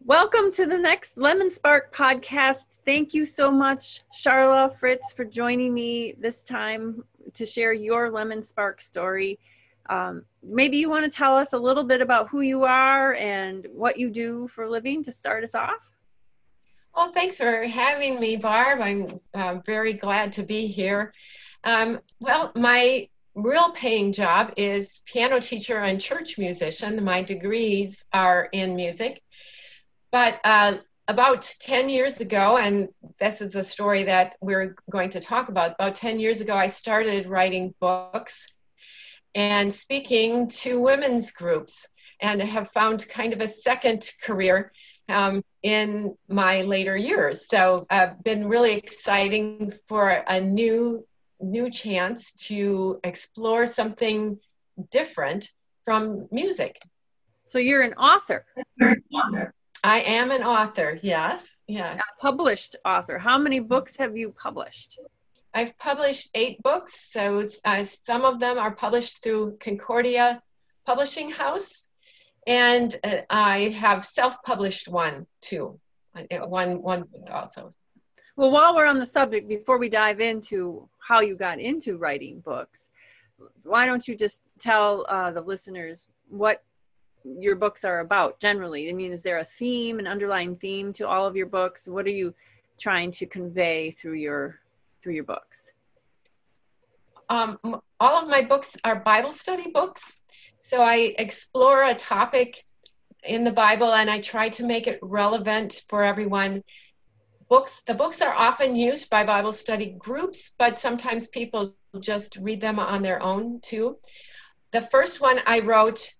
Welcome to the next Lemon Spark podcast. Thank you so much, Sharla Fritz, for joining me this time to share your Lemon Spark story. Maybe you want to tell us a little bit about who you are and what you do for a living to start us off. Well, thanks for having me, Barb. I'm very glad to be here. Well, my real paying job is piano teacher and church musician. My degrees are in music. But about 10 years ago, and this is the story that we're going to talk about 10 years ago, I started writing books and speaking to women's groups, and have found kind of a second career in my later years. So been really exciting for a new chance to explore something different from music. So you're an author. I am an author, yes, yes. A published author. How many books have you published? I've published 8 books, so some of them are published through Concordia Publishing House, and I have self-published one, too. One book also. Well, while we're on the subject, before we dive into how you got into writing books, why don't you just tell the listeners what your books are about generally? I mean, is there a theme, an underlying theme to all of your books? What are you trying to convey through your books? All of my books are Bible study books. So I explore a topic in the Bible and I try to make it relevant for everyone. The books are often used by Bible study groups, but sometimes people just read them on their own too. The first one I wrote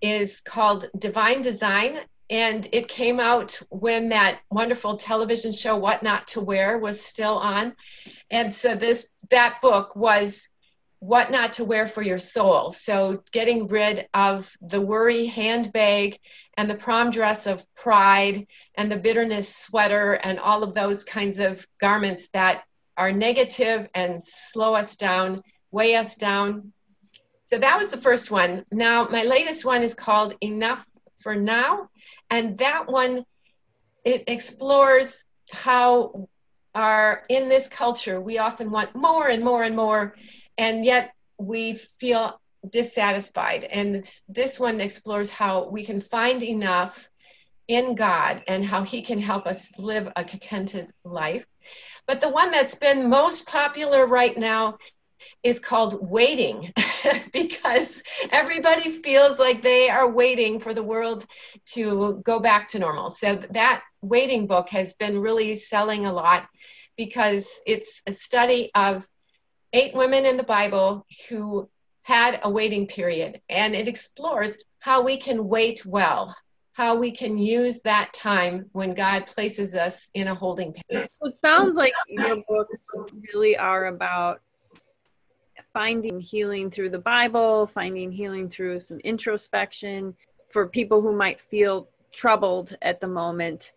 is called Divine Design, and it came out when that wonderful television show What Not to Wear was still on. And so that book was What Not to Wear for Your Soul. So getting rid of the worry handbag and the prom dress of pride and the bitterness sweater and all of those kinds of garments that are negative and slow us down, weigh us down. So that was the first one. Now, my latest one is called Enough for Now. And that one, it explores how in this culture, we often want more and more and more, and yet we feel dissatisfied. And this one explores how we can find enough in God and how he can help us live a contented life. But the one that's been most popular right now is called Waiting, because everybody feels like they are waiting for the world to go back to normal. So that Waiting book has been really selling a lot because it's a study of 8 women in the Bible who had a waiting period, and it explores how we can wait well, how we can use that time when God places us in a holding pattern. So it sounds like your books really are about finding healing through the Bible, finding healing through some introspection for people who might feel troubled at the moment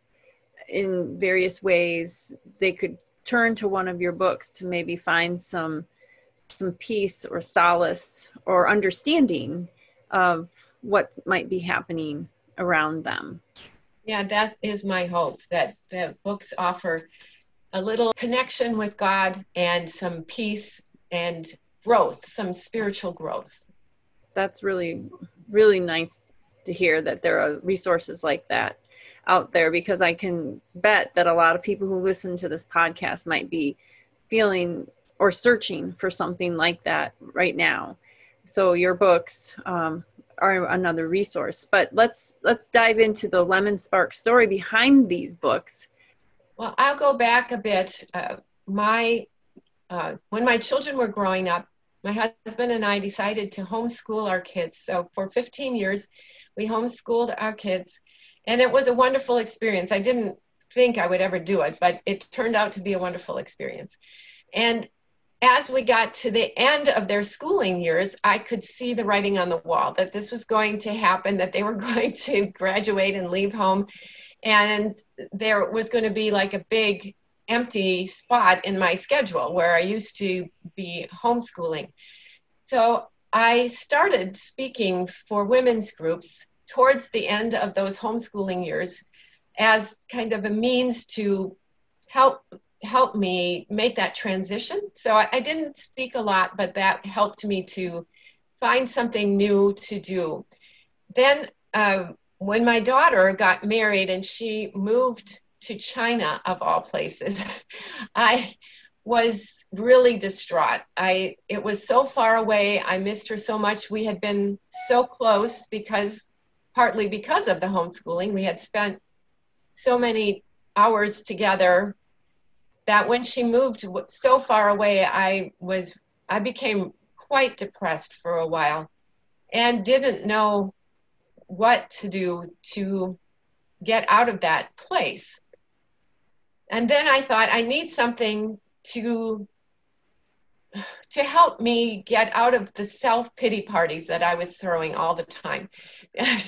in various ways. They could turn to one of your books to maybe find some peace or solace or understanding of what might be happening around them. Yeah, that is my hope, that the books offer a little connection with God and some peace and growth, some spiritual growth. That's really, really nice to hear that there are resources like that out there, because I can bet that a lot of people who listen to this podcast might be feeling or searching for something like that right now. So your books are another resource. But let's dive into the Lemon Spark story behind these books. Well, I'll go back a bit. When my children were growing up, my husband and I decided to homeschool our kids. So for 15 years, we homeschooled our kids, and it was a wonderful experience. I didn't think I would ever do it, but it turned out to be a wonderful experience. And as we got to the end of their schooling years, I could see the writing on the wall that this was going to happen, that they were going to graduate and leave home. And there was going to be like a big empty spot in my schedule where I used to be homeschooling. So I started speaking for women's groups towards the end of those homeschooling years as kind of a means to help me make that transition. So I didn't speak a lot, but that helped me to find something new to do. Then when my daughter got married and she moved to China, of all places, I was really distraught. It was so far away. I missed her so much. We had been so close partly because of the homeschooling. We had spent so many hours together that when she moved so far away, I became quite depressed for a while and didn't know what to do to get out of that place. And then I thought, I need something to help me get out of the self-pity parties that I was throwing all the time. I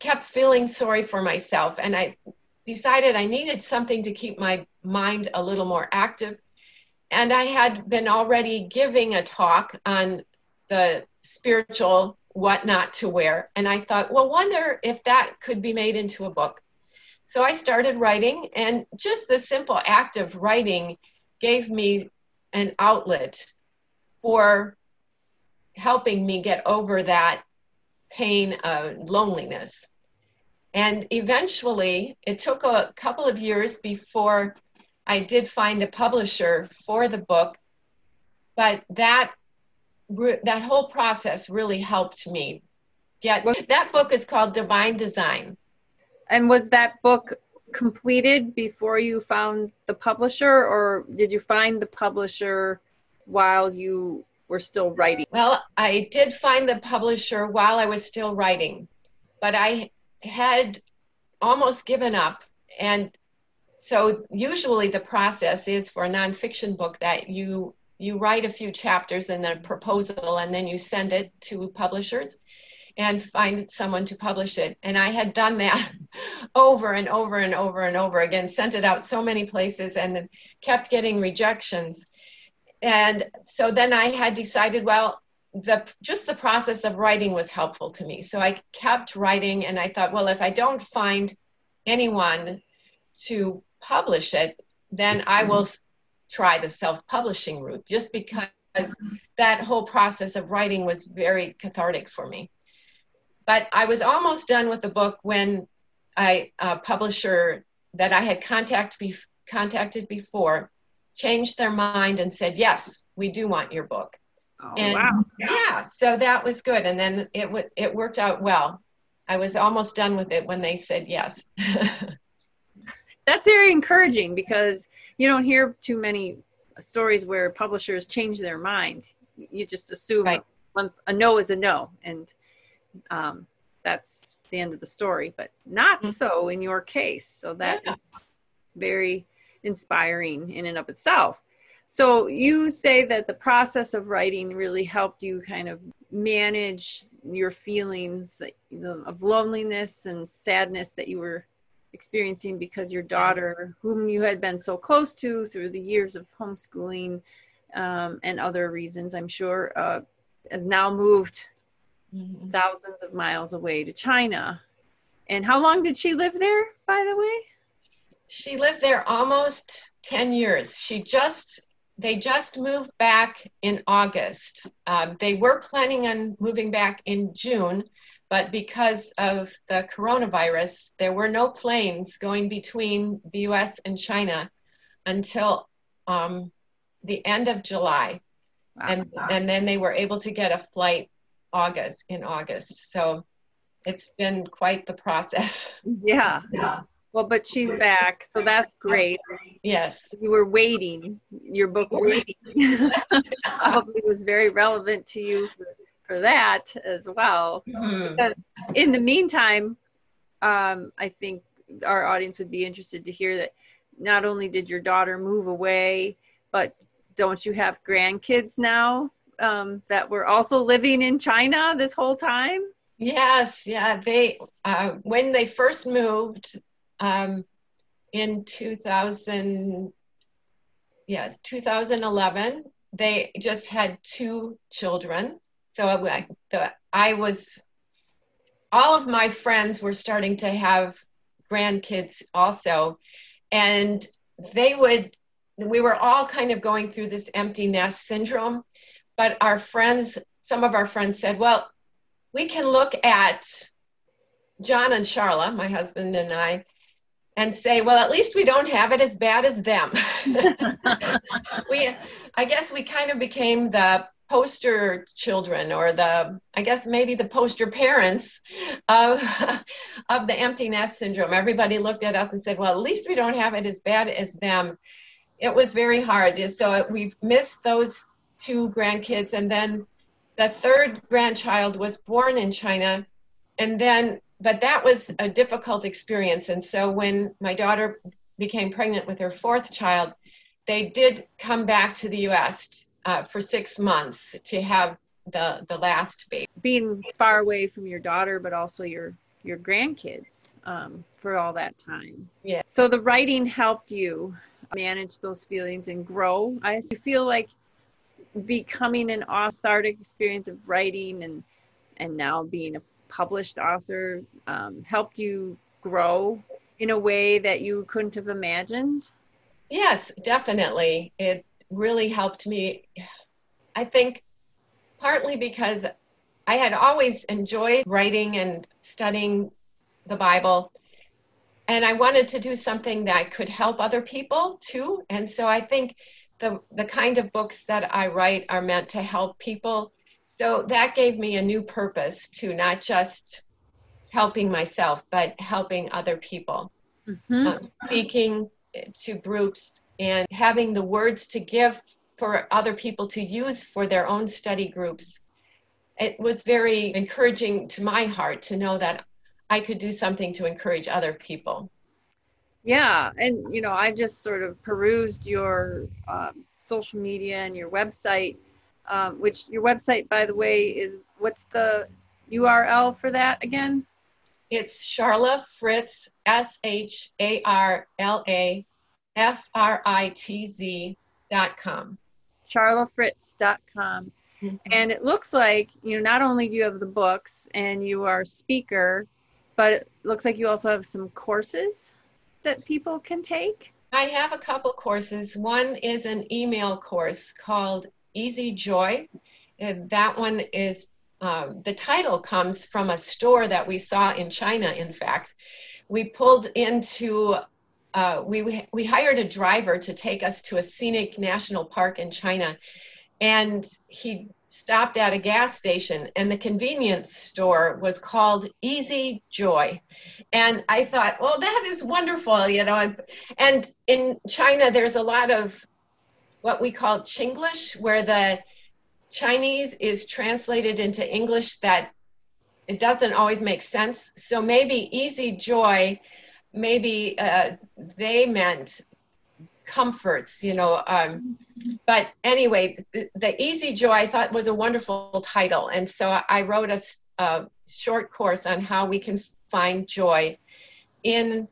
kept feeling sorry for myself, and I decided I needed something to keep my mind a little more active. And I had been already giving a talk on the spiritual What Not to Wear, and I thought, well, wonder if that could be made into a book. So I started writing, and just the simple act of writing gave me an outlet for helping me get over that pain of loneliness. And eventually, it took a couple of years before I did find a publisher for the book, but that whole process really helped me get. That book is called Divine Design. And was that book completed before you found the publisher, or did you find the publisher while you were still writing? Well, I did find the publisher while I was still writing, but I had almost given up. And so usually the process is for a nonfiction book that you write a few chapters and then a proposal, and then you send it to publishers and find someone to publish it. And I had done that over and over and over and over again, sent it out so many places and kept getting rejections. And so then I had decided, well, just the process of writing was helpful to me. So I kept writing, and I thought, well, if I don't find anyone to publish it, then I will try the self-publishing route, just because that whole process of writing was very cathartic for me. But I was almost done with the book when a publisher that I had contacted before changed their mind and said, yes, we do want your book. Oh, and wow. Yeah, so that was good. And then it worked out well. I was almost done with it when they said yes. That's very encouraging, because you don't hear too many stories where publishers change their mind. You just assume, right, once a no is a no, and that's the end of the story, but not so in your case. So that is very inspiring in and of itself. So you say that the process of writing really helped you kind of manage your feelings of loneliness and sadness that you were experiencing because your daughter, whom you had been so close to through the years of homeschooling and other reasons, I'm sure, has now moved thousands of miles away to China. And how long did she live there, by the way? She lived there almost 10 years. They just moved back in August. They were planning on moving back in June, but because of the coronavirus, there were no planes going between the US and China until the end of July. Wow. And then they were able to get a flight in August. So it's been quite the process. Yeah. Well, but she's back, so that's great. Yes. You were waiting, your book Waiting probably was very relevant to you for that as well. Mm-hmm. In the meantime, I think our audience would be interested to hear that not only did your daughter move away, but don't you have grandkids now that were also living in China this whole time? Yes. Yeah. They, when they first moved in 2011, they just had two children. So I was, all of my friends were starting to have grandkids also. And they would, we were all kind of going through this empty nest syndrome, but our friends, some of our friends said, well, we can look at John and Sharla, my husband and I, and say, well, at least we don't have it as bad as them. I guess we kind of became the poster children, or the, I guess maybe the poster parents of the empty nest syndrome. Everybody looked at us and said, well, at least we don't have it as bad as them. It was very hard. So we've missed those two grandkids. And then the third grandchild was born in China. And then, but that was a difficult experience. And so when my daughter became pregnant with her fourth child, they did come back to the U.S. For 6 months to have the last baby. Being far away from your daughter, but also your grandkids for all that time. Yeah. So the writing helped you manage those feelings and grow. I feel like becoming an cathartic experience of writing and now being a published author helped you grow in a way that you couldn't have imagined? Yes, definitely. It really helped me. I think partly because I had always enjoyed writing and studying the Bible, and I wanted to do something that could help other people too. And so I think the kind of books that I write are meant to help people. So that gave me a new purpose to not just helping myself, but helping other people, speaking to groups and having the words to give for other people to use for their own study groups. It was very encouraging to my heart to know that I could do something to encourage other people. Yeah. And, you know, I just sort of perused your social media and your website. Which your website, by the way, is, what's the URL for that again? It's Sharla Fritz, SharlaFritz.com. SharlaFritz.com. Mm-hmm. And it looks like, you know, not only do you have the books and you are a speaker, but it looks like you also have some courses that people can take. I have a couple courses. One is an email course called Easy Joy. And that one is, the title comes from a store that we saw in China. In fact, we pulled into, we hired a driver to take us to a scenic national park in China. And he stopped at a gas station, and the convenience store was called Easy Joy. And I thought, well, that is wonderful, you know. And in China, there's a lot of what we call Chinglish, where the Chinese is translated into English that it doesn't always make sense. So maybe Easy Joy, maybe they meant comforts, you know. But anyway, the Easy Joy I thought was a wonderful title. And so I wrote a short course on how we can find joy in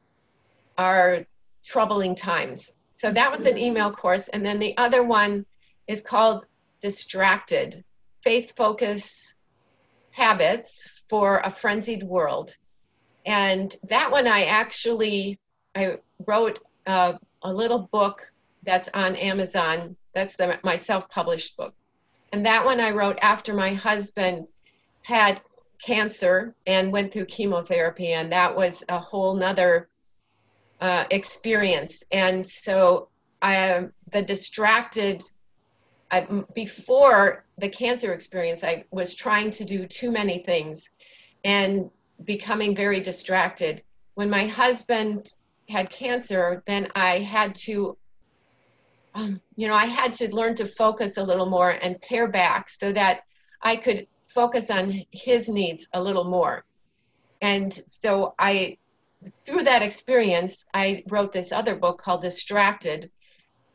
our troubling times. So that was an email course. And then the other one is called Distracted Faith Focus Habits for a Frenzied World. And that one I wrote a little book that's on Amazon. That's my self-published book. And that one I wrote after my husband had cancer and went through chemotherapy. And that was a whole nother experience. And so before the cancer experience, I was trying to do too many things and becoming very distracted. When my husband had cancer, then I had to, learn to focus a little more and pare back so that I could focus on his needs a little more. And so through that experience, I wrote this other book called Distracted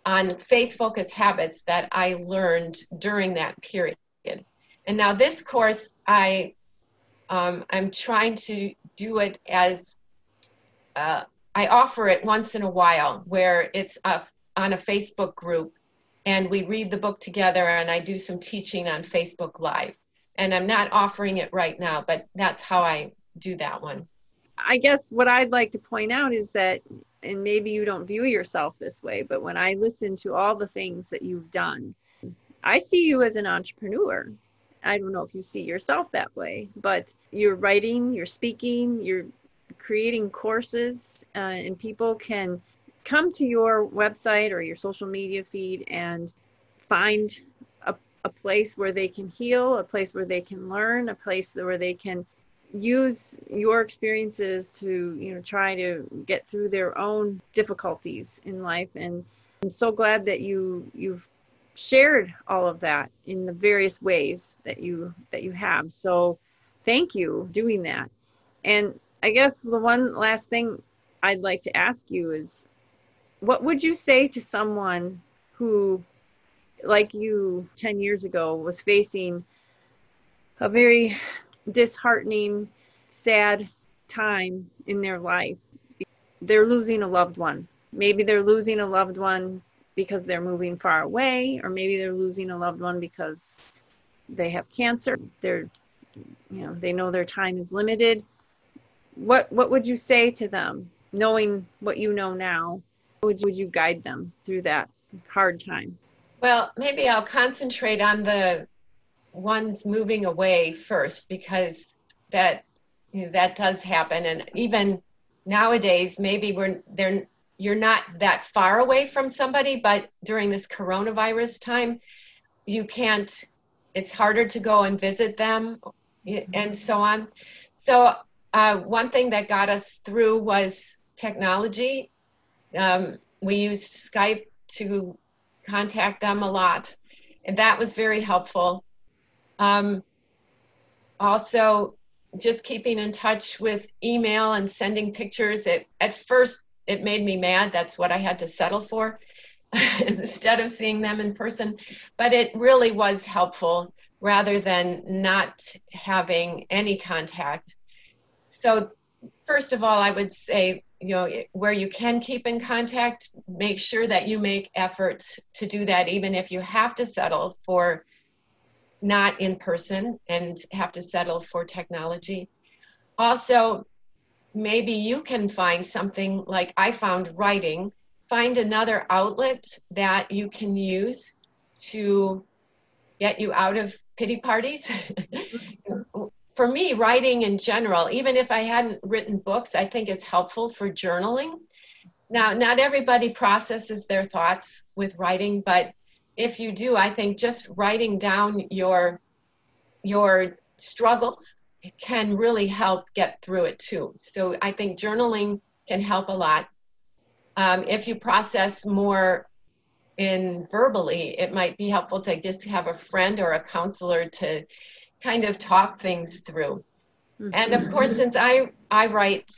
on faith-focused habits that I learned during that period. And now this course, I'm trying to do it as, I offer it once in a while, where it's on a Facebook group, and we read the book together, and I do some teaching on Facebook Live. And I'm not offering it right now, but that's how I do that one. I guess what I'd like to point out is that, and maybe you don't view yourself this way, but when I listen to all the things that you've done, I see you as an entrepreneur. I don't know if you see yourself that way, but you're writing, you're speaking, you're creating courses, and people can come to your website or your social media feed and find a place where they can heal, a place where they can learn, a place where they can use your experiences to, you know, try to get through their own difficulties in life. And I'm so glad that you've shared all of that in the various ways that you have. So thank you for doing that. And I guess the one last thing I'd like to ask you is, what would you say to someone who, like you 10 years ago, was facing a very disheartening, sad time in their life? They're losing a loved one. Maybe they're losing a loved one because they're moving far away, or maybe they're losing a loved one because they have cancer. They're, you know, they know their time is limited. What would you say to them, knowing what you know now? Would you guide them through that hard time? Well, maybe I'll concentrate on the ones moving away first, because that, you know, that does happen. And even nowadays, maybe you're not that far away from somebody, but during this coronavirus time, you can't, it's harder to go and visit them, mm-hmm. and so on. So one thing that got us through was technology. We used Skype to contact them a lot, and that was very helpful. Also, just keeping in touch with email and sending pictures. At first, it made me mad. That's what I had to settle for instead of seeing them in person. But it really was helpful rather than not having any contact. So first of all, I would say, you know, where you can keep in contact, make sure that you make efforts to do that, even if you have to settle for not in person and have to settle for technology. Also, maybe you can find something like I found writing. Find another outlet that you can use to get you out of pity parties. For me, writing in general, even if I hadn't written books, I think it's helpful for journaling. Now, not everybody processes their thoughts with writing, but if you do, I think just writing down your struggles can really help get through it too. So I think journaling can help a lot. If you process more in verbally, it might be helpful to just have a friend or a counselor to kind of talk things through. Mm-hmm. And of course, since I write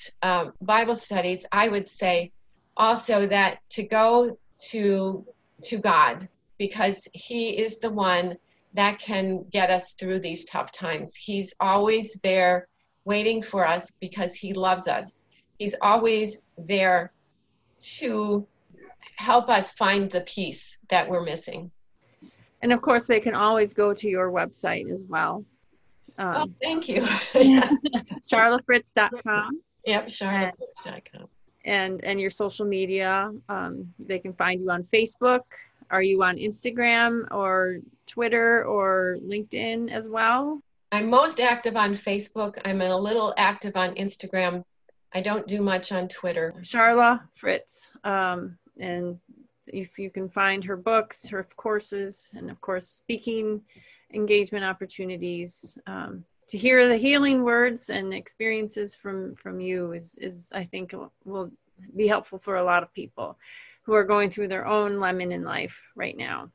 Bible studies, I would say also that to go to God, because He is the one that can get us through these tough times. He's always there waiting for us because He loves us. He's always there to help us find the peace that we're missing. And of course, they can always go to your website as well. Oh, thank you. SharlaFritz.com. Yep, SharlaFritz.com. And your social media, they can find you on Facebook. Are you on Instagram or Twitter or LinkedIn as well? I'm most active on Facebook. I'm a little active on Instagram. I don't do much on Twitter. Sharla Fritz. And if you can find her books, her courses, and of course, speaking engagement opportunities, to hear the healing words and experiences from you is I think will be helpful for a lot of people who are going through their own lemon in life right now.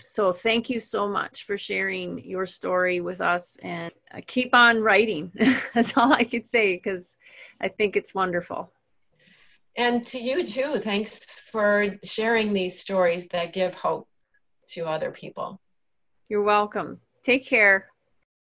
So thank you so much for sharing your story with us, and keep on writing. That's all I could say, because I think it's wonderful. And to you too, thanks for sharing these stories that give hope to other people. You're welcome. Take care.